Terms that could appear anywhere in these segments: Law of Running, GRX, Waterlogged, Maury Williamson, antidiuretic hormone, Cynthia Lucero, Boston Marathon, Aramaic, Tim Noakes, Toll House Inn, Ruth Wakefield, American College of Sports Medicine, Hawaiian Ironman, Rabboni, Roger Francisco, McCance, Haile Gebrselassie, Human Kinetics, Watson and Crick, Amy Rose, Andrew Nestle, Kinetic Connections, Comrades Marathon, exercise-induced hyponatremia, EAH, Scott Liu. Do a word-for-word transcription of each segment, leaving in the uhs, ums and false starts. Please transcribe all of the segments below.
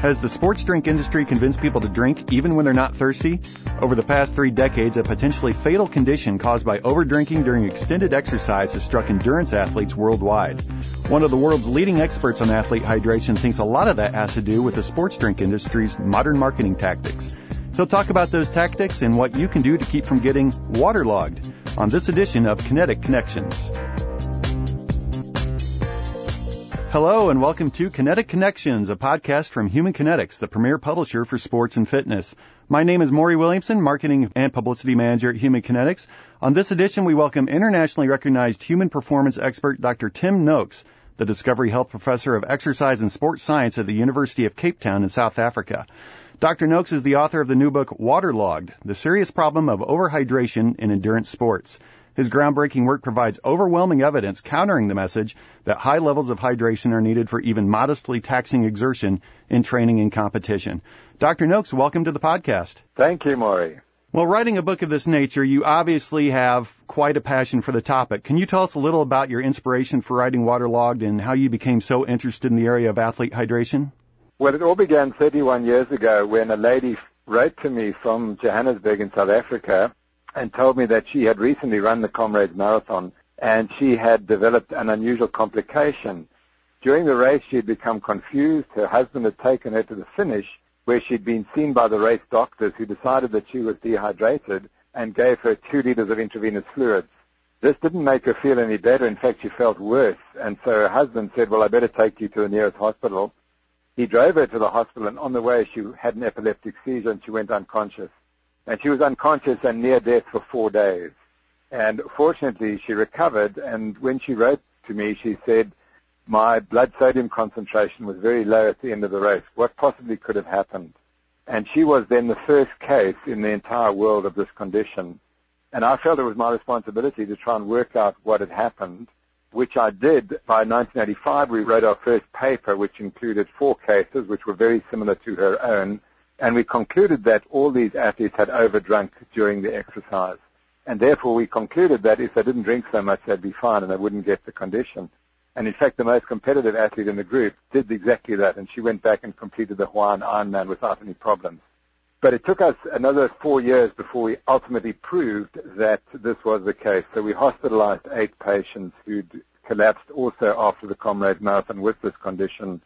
Has the sports drink industry convinced people to drink even when they're not thirsty? Over the past three decades, a potentially fatal condition caused by overdrinking during extended exercise has struck endurance athletes worldwide. One of the world's leading experts on athlete hydration thinks a lot of that has to do with the sports drink industry's modern marketing tactics. He'll talk about those tactics and what you can do to keep from getting waterlogged on this edition of Kinetic Connections. Hello and welcome to Kinetic Connections, a podcast from Human Kinetics, the premier publisher for sports and fitness. My name is Maury Williamson, Marketing and Publicity Manager at Human Kinetics. On this edition, we welcome internationally recognized human performance expert Doctor Tim Noakes, the Discovery Health Professor of Exercise and Sports Science at the University of Cape Town in South Africa. Doctor Noakes is the author of the new book, Waterlogged, The Serious Problem of Overhydration in Endurance Sports. His groundbreaking work provides overwhelming evidence countering the message that high levels of hydration are needed for even modestly taxing exertion in training and competition. Doctor Noakes, welcome to the podcast. Thank you, Maury. Well, writing a book of this nature, you obviously have quite a passion for the topic. Can you tell us a little about your inspiration for writing Waterlogged and how you became so interested in the area of athlete hydration? Well, it all began thirty-one years ago when a lady wrote to me from Johannesburg in South Africa and told me that she had recently run the Comrades Marathon and she had developed an unusual complication. During the race, she had become confused. Her husband had taken her to the finish where she'd been seen by the race doctors who decided that she was dehydrated and gave her two liters of intravenous fluids. This didn't make her feel any better. In fact, she felt worse. And so her husband said, well, I better take you to the nearest hospital. He drove her to the hospital, and on the way, she had an epileptic seizure, and she went unconscious. And she was unconscious and near death for four days. And fortunately, she recovered, and when she wrote to me, she said, my blood sodium concentration was very low at the end of the race. What possibly could have happened? And she was then the first case in the entire world of this condition. And I felt it was my responsibility to try and work out what had happened, which I did. By nineteen eighty-five, we wrote our first paper, which included four cases, which were very similar to her own. And we concluded that all these athletes had overdrunk during the exercise. And therefore, we concluded that if they didn't drink so much, they'd be fine and they wouldn't get the condition. And in fact, the most competitive athlete in the group did exactly that. And she went back and completed the Hawaiian Ironman without any problems. But it took us another four years before we ultimately proved that this was the case. So we hospitalized eight patients who'd collapsed also after the Comrades Marathon with this condition.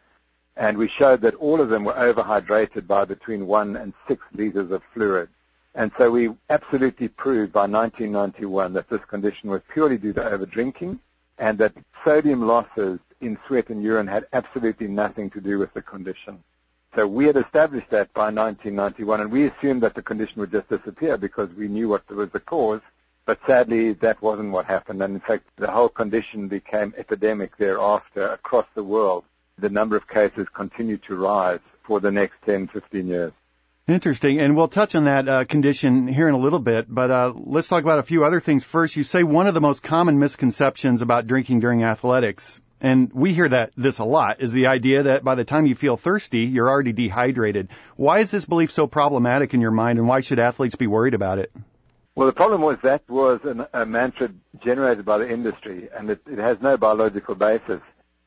And we showed that all of them were overhydrated by between one and six liters of fluid. And so we absolutely proved by nineteen ninety-one that this condition was purely due to overdrinking and that sodium losses in sweat and urine had absolutely nothing to do with the condition. So we had established that by nineteen ninety-one, and we assumed that the condition would just disappear because we knew what was the cause. But sadly, that wasn't what happened. And in fact, the whole condition became epidemic thereafter across the world. The number of cases continued to rise for the next ten, fifteen years. Interesting. And we'll touch on that uh, condition here in a little bit, but uh, let's talk about a few other things first. You say one of the most common misconceptions about drinking during athletics, and we hear that this a lot, is the idea that by the time you feel thirsty, you're already dehydrated. Why is this belief so problematic in your mind, and why should athletes be worried about it? Well, the problem was that was an, a mantra generated by the industry, and it, it has no biological basis.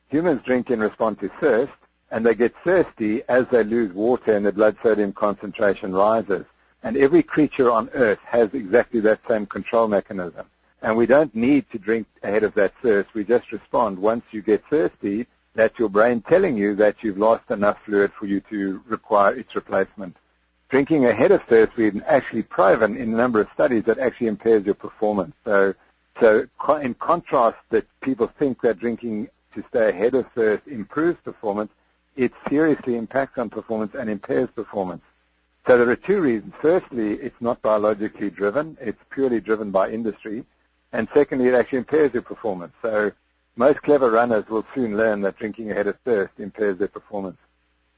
Humans drink in response to thirst, and they get thirsty as they lose water and their blood sodium concentration rises. And every creature on Earth has exactly that same control mechanism. And we don't need to drink ahead of that thirst. We just respond. Once you get thirsty, that's your brain telling you that you've lost enough fluid for you to require its replacement. Drinking ahead of thirst, we've actually proven in a number of studies that actually impairs your performance. So, so in contrast that people think that drinking to stay ahead of thirst improves performance, it seriously impacts on performance and impairs performance. So there are two reasons. Firstly, it's not biologically driven. It's purely driven by industry. And secondly, it actually impairs your performance. So most clever runners will soon learn that drinking ahead of thirst impairs their performance.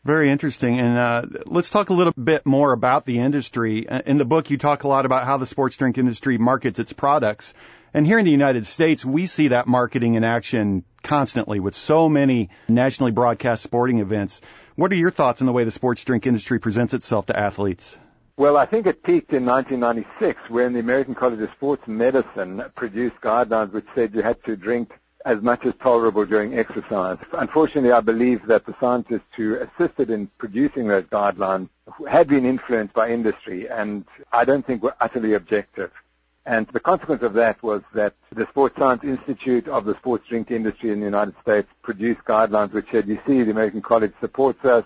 Very interesting. And uh, let's talk a little bit more about the industry. In the book, you talk a lot about how the sports drink industry markets its products. And here in the United States, we see that marketing in action constantly with so many nationally broadcast sporting events. What are your thoughts on the way the sports drink industry presents itself to athletes? Well, I think it peaked in nineteen ninety-six when the American College of Sports Medicine produced guidelines which said you had to drink as much as tolerable during exercise. Unfortunately, I believe that the scientists who assisted in producing those guidelines had been influenced by industry, and I don't think were utterly objective. And the consequence of that was that the Sports Science Institute of the sports drink industry in the United States produced guidelines which said, you see, the American College supports us,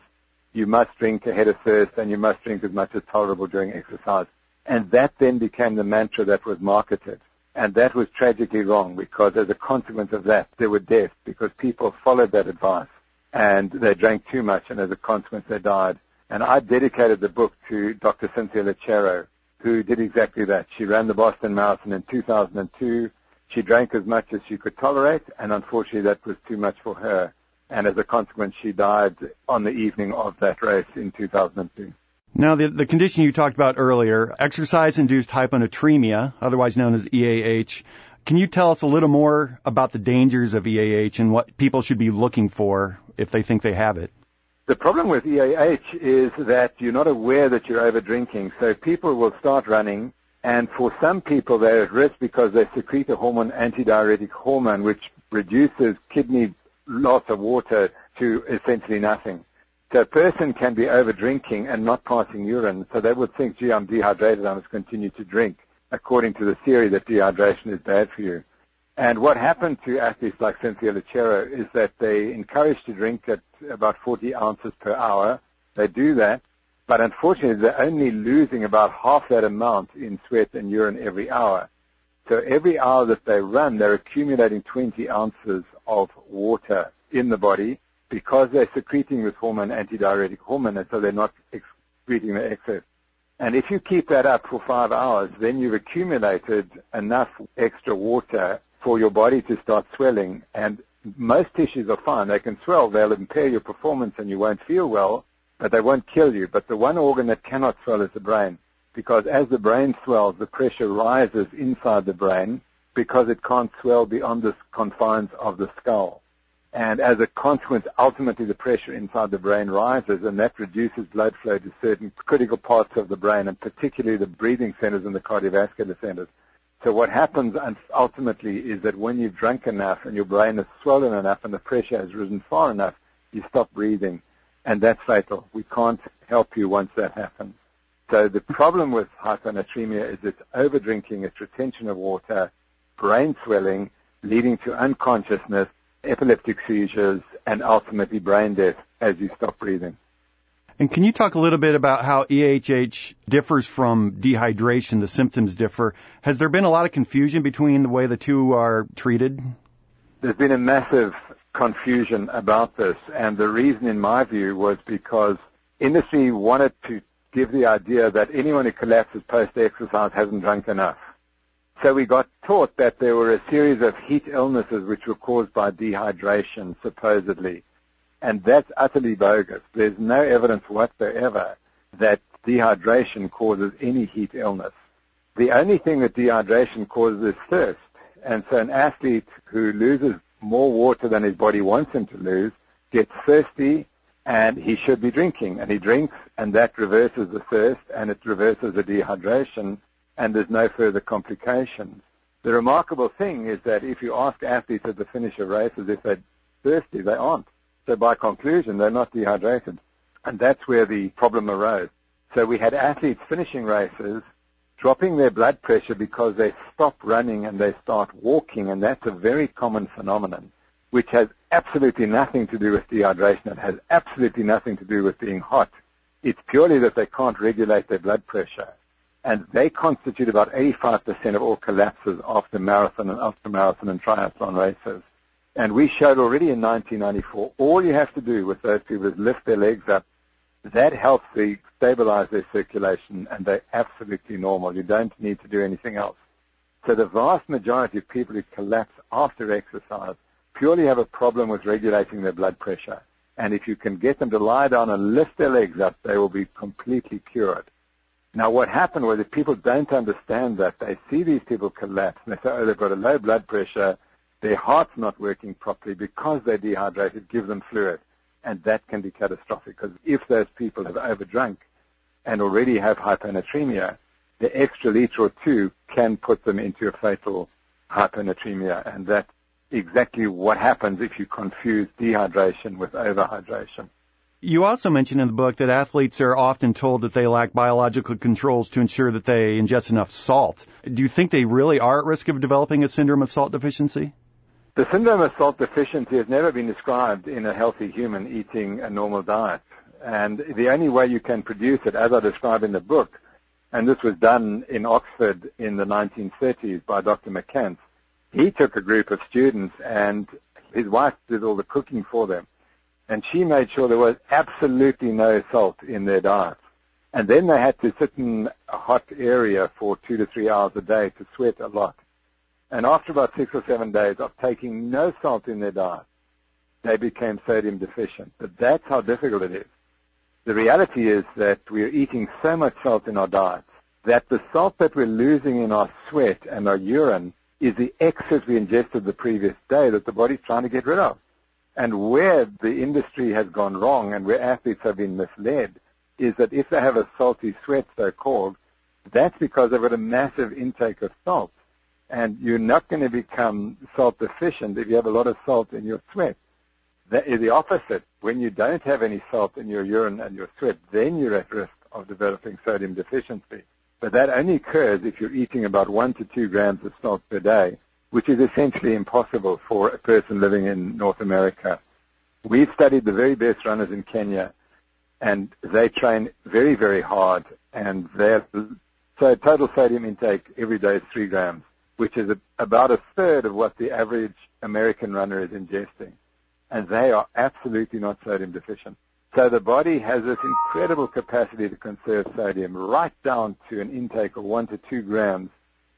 you must drink ahead of thirst, and you must drink as much as tolerable during exercise. And that then became the mantra that was marketed. And that was tragically wrong, because as a consequence of that, there were deaths, because people followed that advice and they drank too much, and as a consequence, they died. And I dedicated the book to Doctor Cynthia Lucero, who did exactly that. She ran the Boston Marathon in two thousand two. She drank as much as she could tolerate, and unfortunately, that was too much for her. And as a consequence, she died on the evening of that race in two thousand two. Now, the, the condition you talked about earlier, exercise-induced hyponatremia, otherwise known as E A H, can you tell us a little more about the dangers of E A H and what people should be looking for if they think they have it? The problem with E A H is that you're not aware that you're over-drinking. So people will start running, and for some people they're at risk because they secrete a hormone, antidiuretic hormone, which reduces kidney loss of water to essentially nothing. So a person can be over-drinking and not passing urine, so they would think, gee, I'm dehydrated, I must continue to drink, according to the theory that dehydration is bad for you. And what happened to athletes like Cynthia Lucero is that they encouraged to drink at about forty ounces per hour. They do that, but unfortunately they're only losing about half that amount in sweat and urine every hour. So every hour that they run, they're accumulating twenty ounces of water in the body, because they're secreting this hormone, antidiuretic hormone, and so they're not excreting the excess. And if you keep that up for five hours, then you've accumulated enough extra water for your body to start swelling. And most tissues are fine. They can swell. They'll impair your performance and you won't feel well, but they won't kill you. But the one organ that cannot swell is the brain, because as the brain swells, the pressure rises inside the brain because it can't swell beyond the confines of the skull. And as a consequence, ultimately the pressure inside the brain rises, and that reduces blood flow to certain critical parts of the brain, and particularly the breathing centers and the cardiovascular centers. So what happens ultimately is that when you've drunk enough and your brain is swollen enough and the pressure has risen far enough, you stop breathing, and that's fatal. We can't help you once that happens. So the problem with hyponatremia is it's over-drinking, it's retention of water, brain swelling, leading to unconsciousness, epileptic seizures, and ultimately brain death as you stop breathing. And can you talk a little bit about how E A H differs from dehydration? The symptoms differ. Has there been a lot of confusion between the way the two are treated? There's been a massive confusion about this, and the reason, in my view, was because industry wanted to give the idea that anyone who collapses post-exercise hasn't drunk enough. So we got taught that there were a series of heat illnesses which were caused by dehydration, supposedly. And that's utterly bogus. There's no evidence whatsoever that dehydration causes any heat illness. The only thing that dehydration causes is thirst. And so an athlete who loses more water than his body wants him to lose gets thirsty, and he should be drinking. And he drinks, and that reverses the thirst, and it reverses the dehydration, and there's no further complications. The remarkable thing is that if you ask athletes at the finish of races if they're thirsty, they aren't. So by conclusion, they're not dehydrated. And that's where the problem arose. So we had athletes finishing races, dropping their blood pressure because they stop running and they start walking, and that's a very common phenomenon, which has absolutely nothing to do with dehydration. It has absolutely nothing to do with being hot. It's purely that they can't regulate their blood pressure. And they constitute about eighty-five percent of all collapses after marathon and after marathon and triathlon races. And we showed already in nineteen ninety-four, all you have to do with those people is lift their legs up. That helps to stabilize their circulation, and they're absolutely normal. You don't need to do anything else. So the vast majority of people who collapse after exercise purely have a problem with regulating their blood pressure. And if you can get them to lie down and lift their legs up, they will be completely cured. Now, what happened was, if people don't understand that, they see these people collapse, and they say, oh, they've got a low blood pressure, their heart's not working properly because they're dehydrated, give them fluid. And that can be catastrophic, because if those people have overdrunk and already have hyponatremia, the extra liter or two can put them into a fatal hyponatremia, and that exactly what happens if you confuse dehydration with overhydration. You also mentioned in the book that athletes are often told that they lack biological controls to ensure that they ingest enough salt. Do you think they really are at risk of developing a syndrome of salt deficiency? The syndrome of salt deficiency has never been described in a healthy human eating a normal diet. And the only way you can produce it, as I describe in the book, and this was done in Oxford in the nineteen thirties by Doctor McCance, he took a group of students and his wife did all the cooking for them. And she made sure there was absolutely no salt in their diet. And then they had to sit in a hot area for two to three hours a day to sweat a lot. And after about six or seven days of taking no salt in their diet, they became sodium deficient. But that's how difficult it is. The reality is that we're eating so much salt in our diet that the salt that we're losing in our sweat and our urine is the excess we ingested the previous day that the body's trying to get rid of. And where the industry has gone wrong and where athletes have been misled is that if they have a salty sweat, so-called, that's because they've got a massive intake of salt. And you're not going to become salt deficient if you have a lot of salt in your sweat. That is the opposite. When you don't have any salt in your urine and your sweat, then you're at risk of developing sodium deficiency. But that only occurs if you're eating about one to two grams of salt per day, which is essentially impossible for a person living in North America. We've studied the very best runners in Kenya, and they train very, very hard, and their so total sodium intake every day is three grams. Which is a, about a third of what the average American runner is ingesting. And they are absolutely not sodium deficient. So the body has this incredible capacity to conserve sodium right down to an intake of one to two grams.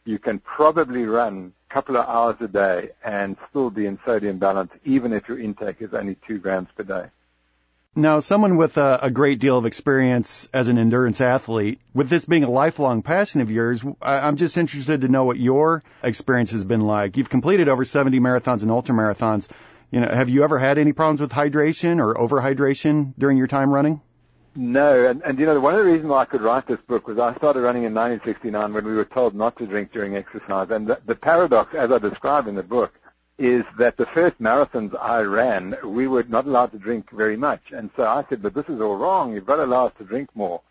You can probably run a couple of hours a day and still be in sodium balance, even if your intake is only two grams per day. Now, someone with a, a great deal of experience as an endurance athlete, with this being a lifelong passion of yours, I, I'm just interested to know what your experience has been like. You've completed over seventy marathons and ultramarathons. You know, have you ever had any problems with hydration or overhydration during your time running? No, and, and you know, one of the reasons why I could write this book was I started running in nineteen sixty-nine when we were told not to drink during exercise. And the, the paradox, as I describe in the book, is that the first marathons I ran, we were not allowed to drink very much. And so I said, but this is all wrong. You've got to allow us to drink more.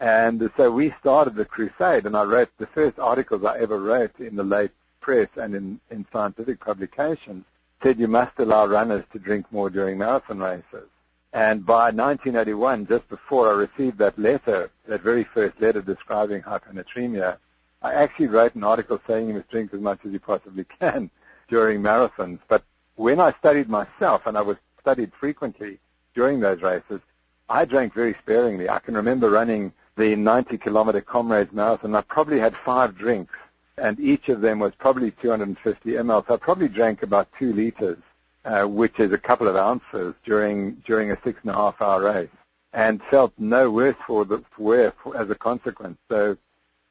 And so we started the crusade, and I wrote the first articles I ever wrote in the late press and in, in scientific publications, said you must allow runners to drink more during marathon races. And by nineteen eighty-one, just before I received that letter, that very first letter describing hyponatremia, I actually wrote an article saying you must drink as much as you possibly can during marathons. But when I studied myself, and I was studied frequently during those races, I drank very sparingly. I can remember running the ninety-kilometer Comrades Marathon. I probably had five drinks, and each of them was probably two hundred fifty milliliters. So I probably drank about two liters, uh, which is a couple of ounces during during a six-and-a-half-hour race, and felt no worse for the wear as a consequence. So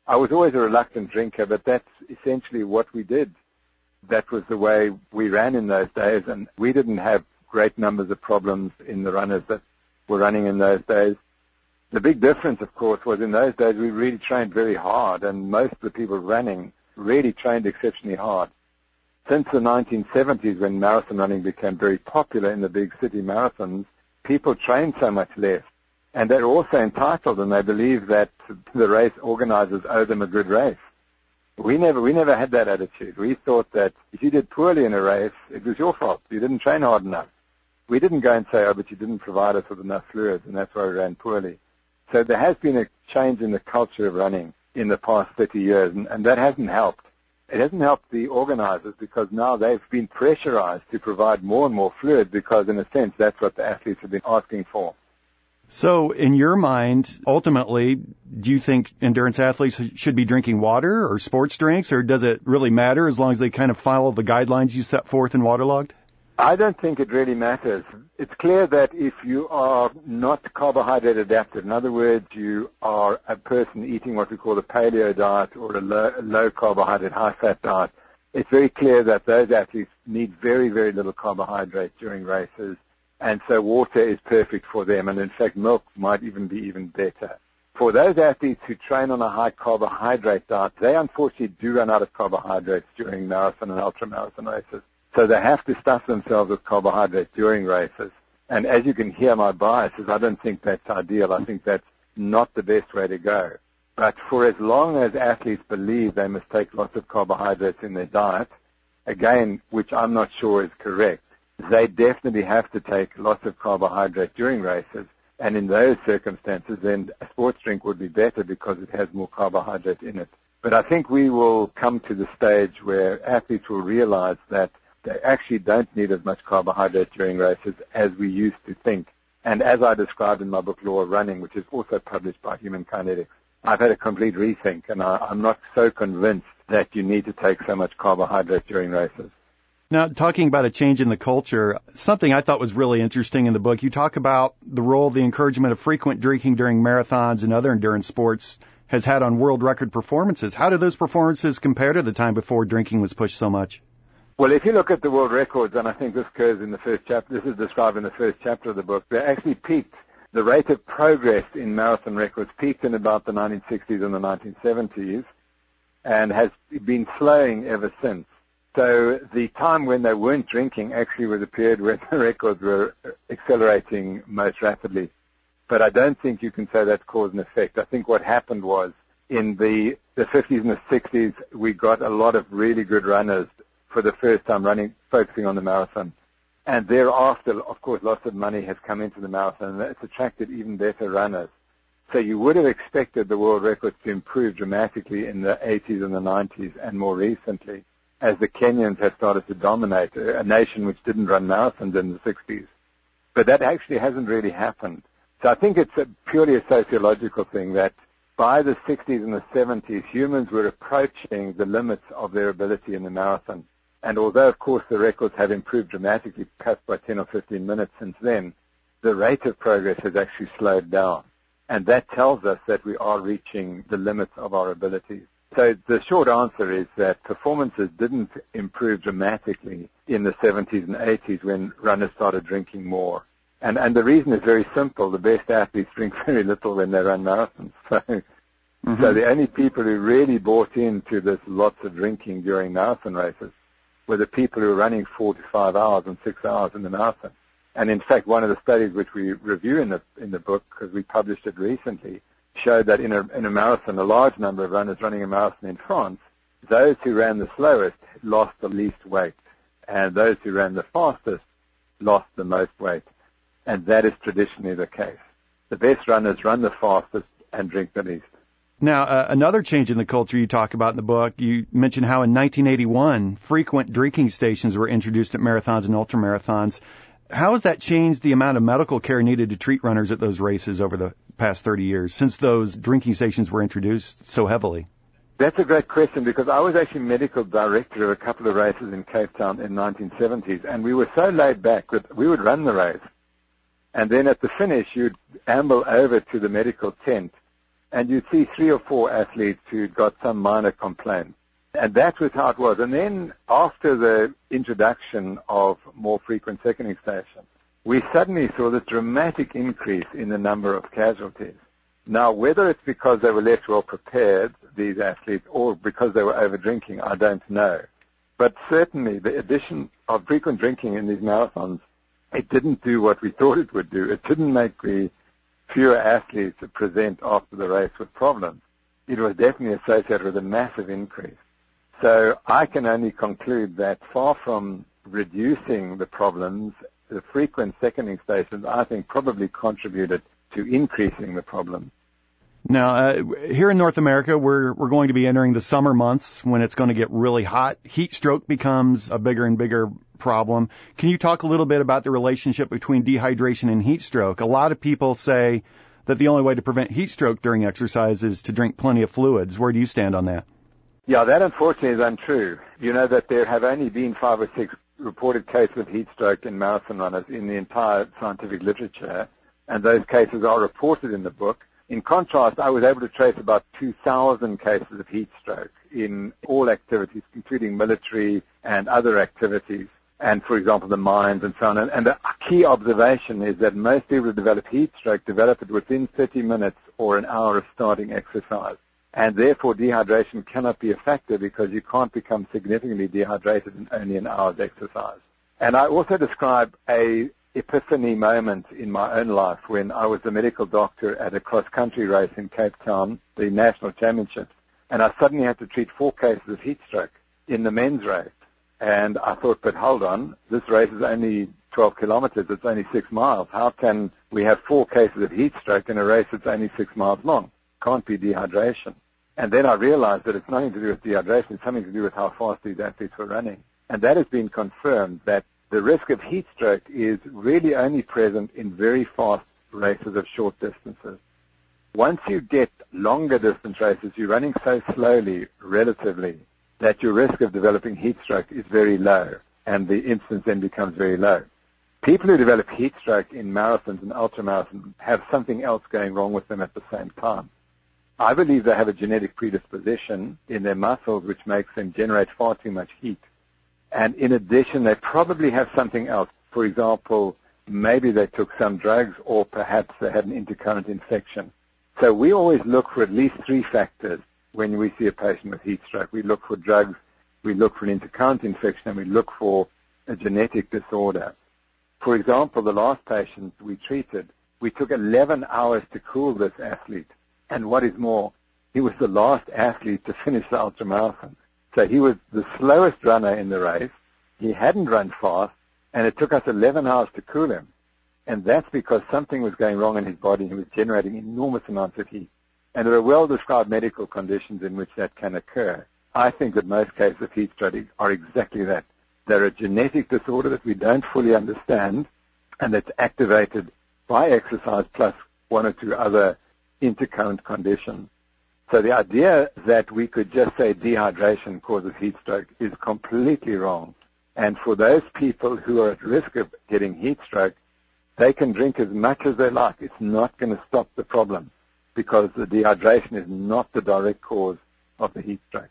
I was always a reluctant drinker, but that's essentially what we did. That was the way we ran in those days, and we didn't have great numbers of problems in the runners that were running in those days. The big difference, of course, was in those days we really trained very hard, and most of the people running really trained exceptionally hard. Since the nineteen seventies, when marathon running became very popular in the big city marathons, people trained so much less, and they're also entitled, and they believe that the race organizers owe them a good race. We never we never had that attitude. We thought that if you did poorly in a race, it was your fault. You didn't train hard enough. We didn't go and say, oh, but you didn't provide us with enough fluids, and that's why we ran poorly. So there has been a change in the culture of running in the past thirty years, and, and that hasn't helped. It hasn't helped the organizers because now they've been pressurized to provide more and more fluid because, in a sense, that's what the athletes have been asking for. So in your mind, ultimately, do you think endurance athletes should be drinking water or sports drinks, or does it really matter as long as they kind of follow the guidelines you set forth in Waterlogged? I don't think it really matters. It's clear that if you are not carbohydrate adapted, in other words, you are a person eating what we call a paleo diet or a low, low carbohydrate, high-fat diet, it's very clear that those athletes need very, very little carbohydrate during races. And so water is perfect for them, and in fact milk might even be even better. For those athletes who train on a high carbohydrate diet, they unfortunately do run out of carbohydrates during marathon and ultramarathon races. So they have to stuff themselves with carbohydrates during races. And as you can hear, my bias is I don't think that's ideal. I think that's not the best way to go. But for as long as athletes believe they must take lots of carbohydrates in their diet, again, which I'm not sure is correct, they definitely have to take lots of carbohydrates during races. And in those circumstances, then a sports drink would be better because it has more carbohydrate in it. But I think we will come to the stage where athletes will realize that they actually don't need as much carbohydrate during races as we used to think. And as I described in my book, Law of Running, which is also published by Human Kinetics, I've had a complete rethink, and I, I'm not so convinced that you need to take so much carbohydrate during races. Now, talking about a change in the culture, something I thought was really interesting in the book, you talk about the role the encouragement of frequent drinking during marathons and other endurance sports has had on world record performances. How do those performances compare to the time before drinking was pushed so much? Well, if you look at the world records, and I think this occurs in the first chapter, this is described in the first chapter of the book, they actually peaked. The rate of progress in marathon records peaked in about the nineteen sixties and the nineteen seventies and has been slowing ever since. So the time when they weren't drinking actually was a period where the records were accelerating most rapidly. But I don't think you can say that's cause and effect. I think what happened was in the, the fifties and the sixties, we got a lot of really good runners for the first time running, focusing on the marathon. And thereafter, of course, lots of money has come into the marathon, and it's attracted even better runners. So you would have expected the world records to improve dramatically in the eighties and the nineties and more recently, as the Kenyans have started to dominate, a nation which didn't run marathons in the sixties. But that actually hasn't really happened. So I think it's a purely a sociological thing that by the sixties and the seventies, humans were approaching the limits of their ability in the marathon. And although, of course, the records have improved dramatically, perhaps by ten or fifteen minutes since then, the rate of progress has actually slowed down. And that tells us that we are reaching the limits of our abilities. So the short answer is that performances didn't improve dramatically in the seventies and eighties when runners started drinking more. And and the reason is very simple. The best athletes drink very little when they run marathons. So, mm-hmm. so the only people who really bought into this lots of drinking during marathon races were the people who were running four to five hours and six hours in the marathon. And in fact, one of the studies which we review in the, in the book, because we published it recently, showed that in a, in a marathon, a large number of runners running a marathon in France, those who ran the slowest lost the least weight, and those who ran the fastest lost the most weight. And that is traditionally the case. The best runners run the fastest and drink the least. Now, uh, another change in the culture you talk about in the book, you mentioned how in nineteen eighty-one, frequent drinking stations were introduced at marathons and ultramarathons. How has that changed the amount of medical care needed to treat runners at those races over the past thirty years since those drinking stations were introduced so heavily? That's a great question because I was actually medical director of a couple of races in Cape Town in the nineteen seventies, and we were so laid back that we would run the race. And then at the finish, you'd amble over to the medical tent, and you'd see three or four athletes who'd got some minor complaint. And that was how it was. And then after the introduction of more frequent seconding stations, we suddenly saw this dramatic increase in the number of casualties. Now, whether it's because they were less well prepared, these athletes, or because they were over-drinking, I don't know. But certainly the addition of frequent drinking in these marathons, it didn't do what we thought it would do. It didn't make the fewer athletes present after the race with problems. It was definitely associated with a massive increase. So I can only conclude that far from reducing the problems, the frequent seconding stations, I think, probably contributed to increasing the problem. Now, uh, here in North America, we're we're going to be entering the summer months when it's going to get really hot. Heat stroke becomes a bigger and bigger problem. Can you talk a little bit about the relationship between dehydration and heat stroke? A lot of people say that the only way to prevent heat stroke during exercise is to drink plenty of fluids. Where do you stand on that? Yeah, that unfortunately is untrue. You know that there have only been five or six reported cases of heat stroke in marathon runners in the entire scientific literature, and those cases are reported in the book. In contrast, I was able to trace about two thousand cases of heat stroke in all activities, including military and other activities, and, for example, the mines and so on. And the key observation is that most people who develop heat stroke develop it within thirty minutes or an hour of starting exercise. and therefore dehydration cannot be a factor because you can't become significantly dehydrated in only an hour's exercise. And I also describe a epiphany moment in my own life when I was the medical doctor at a cross-country race in Cape Town, the national championships, and I suddenly had to treat four cases of heat stroke in the men's race. And I thought, but hold on, this race is only twelve kilometers, it's only six miles. How can we have four cases of heat stroke in a race that's only six miles long? Can't be dehydration. And then I realized that it's nothing to do with dehydration, it's something to do with how fast these athletes were running. And that has been confirmed, that the risk of heat stroke is really only present in very fast races of short distances. Once you get longer distance races, you're running so slowly, relatively, that your risk of developing heat stroke is very low, and the incidence then becomes very low. People who develop heat stroke in marathons and ultramarathons have something else going wrong with them at the same time. I believe they have a genetic predisposition in their muscles which makes them generate far too much heat. And in addition, they probably have something else. For example, maybe they took some drugs, or perhaps they had an intercurrent infection. So we always look for at least three factors when we see a patient with heat stroke. We look for drugs, we look for an intercurrent infection, and we look for a genetic disorder. For example, the last patient we treated, we took eleven hours to cool this athlete. And what is more, he was the last athlete to finish the ultramarathon. So he was the slowest runner in the race. He hadn't run fast, and it took us eleven hours to cool him. And that's because something was going wrong in his body. He was generating enormous amounts of heat. And there are well-described medical conditions in which that can occur. I think that most cases of heat stroke are exactly that. They're a genetic disorder that we don't fully understand, and that's activated by exercise plus one or two other intercurrent conditions. So the idea that we could just say dehydration causes heat stroke is completely wrong. And for those people who are at risk of getting heat stroke, they can drink as much as they like. It's not going to stop the problem, because the dehydration is not the direct cause of the heat stroke.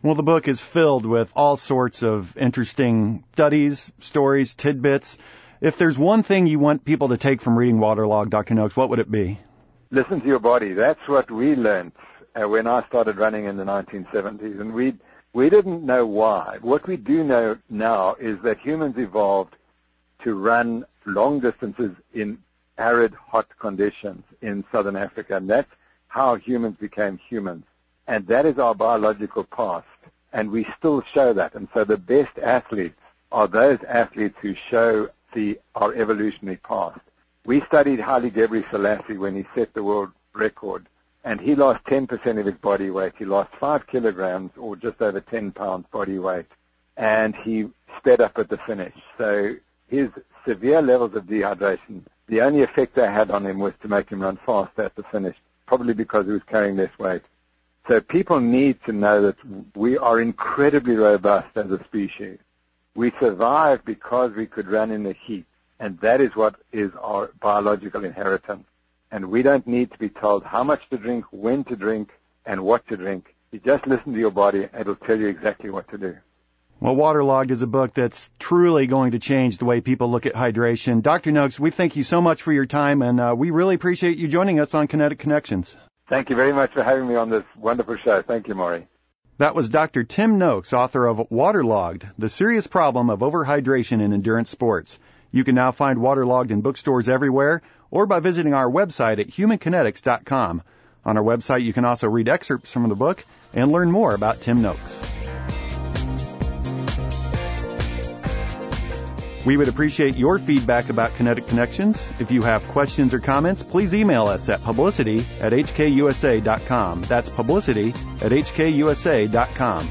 Well, the book is filled with all sorts of interesting studies, stories, tidbits. If there's one thing you want people to take from reading Waterlogged, Doctor Noakes, what would it be? Listen to your body. That's what we learned uh, when I started running in the nineteen seventies, and we we didn't know why. What we do know now is that humans evolved to run long distances in arid, hot conditions in southern Africa, and that's how humans became humans. And that is our biological past, and we still show that. And so the best athletes are those athletes who show the our evolutionary past. We studied Haile Gebrselassie when he set the world record, and he lost ten percent of his body weight. He lost five kilograms, or just over ten pounds body weight, and he sped up at the finish. So his severe levels of dehydration, the only effect they had on him was to make him run faster at the finish, probably because he was carrying less weight. So people need to know that we are incredibly robust as a species. We survived because we could run in the heat, and that is what is our biological inheritance. And we don't need to be told how much to drink, when to drink, and what to drink. You just listen to your body, and it'll tell you exactly what to do. Well, Waterlogged is a book that's truly going to change the way people look at hydration. Doctor Noakes, we thank you so much for your time, and uh, we really appreciate you joining us on Kinetic Connections. Thank you very much for having me on this wonderful show. Thank you, Maury. That was Doctor Tim Noakes, author of Waterlogged, The Serious Problem of Overhydration in Endurance Sports. You can now find Waterlogged in bookstores everywhere, or by visiting our website at human kinetics dot com. On our website, you can also read excerpts from the book and learn more about Tim Noakes. We would appreciate your feedback about Kinetic Connections. If you have questions or comments, please email us at publicity at h k u s a dot com. That's publicity at h k u s a dot com.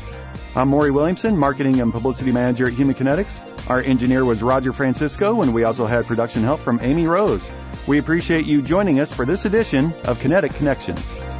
I'm Maury Williamson, Marketing and Publicity Manager at Human Kinetics. Our engineer was Roger Francisco, and we also had production help from Amy Rose. We appreciate you joining us for this edition of Kinetic Connections.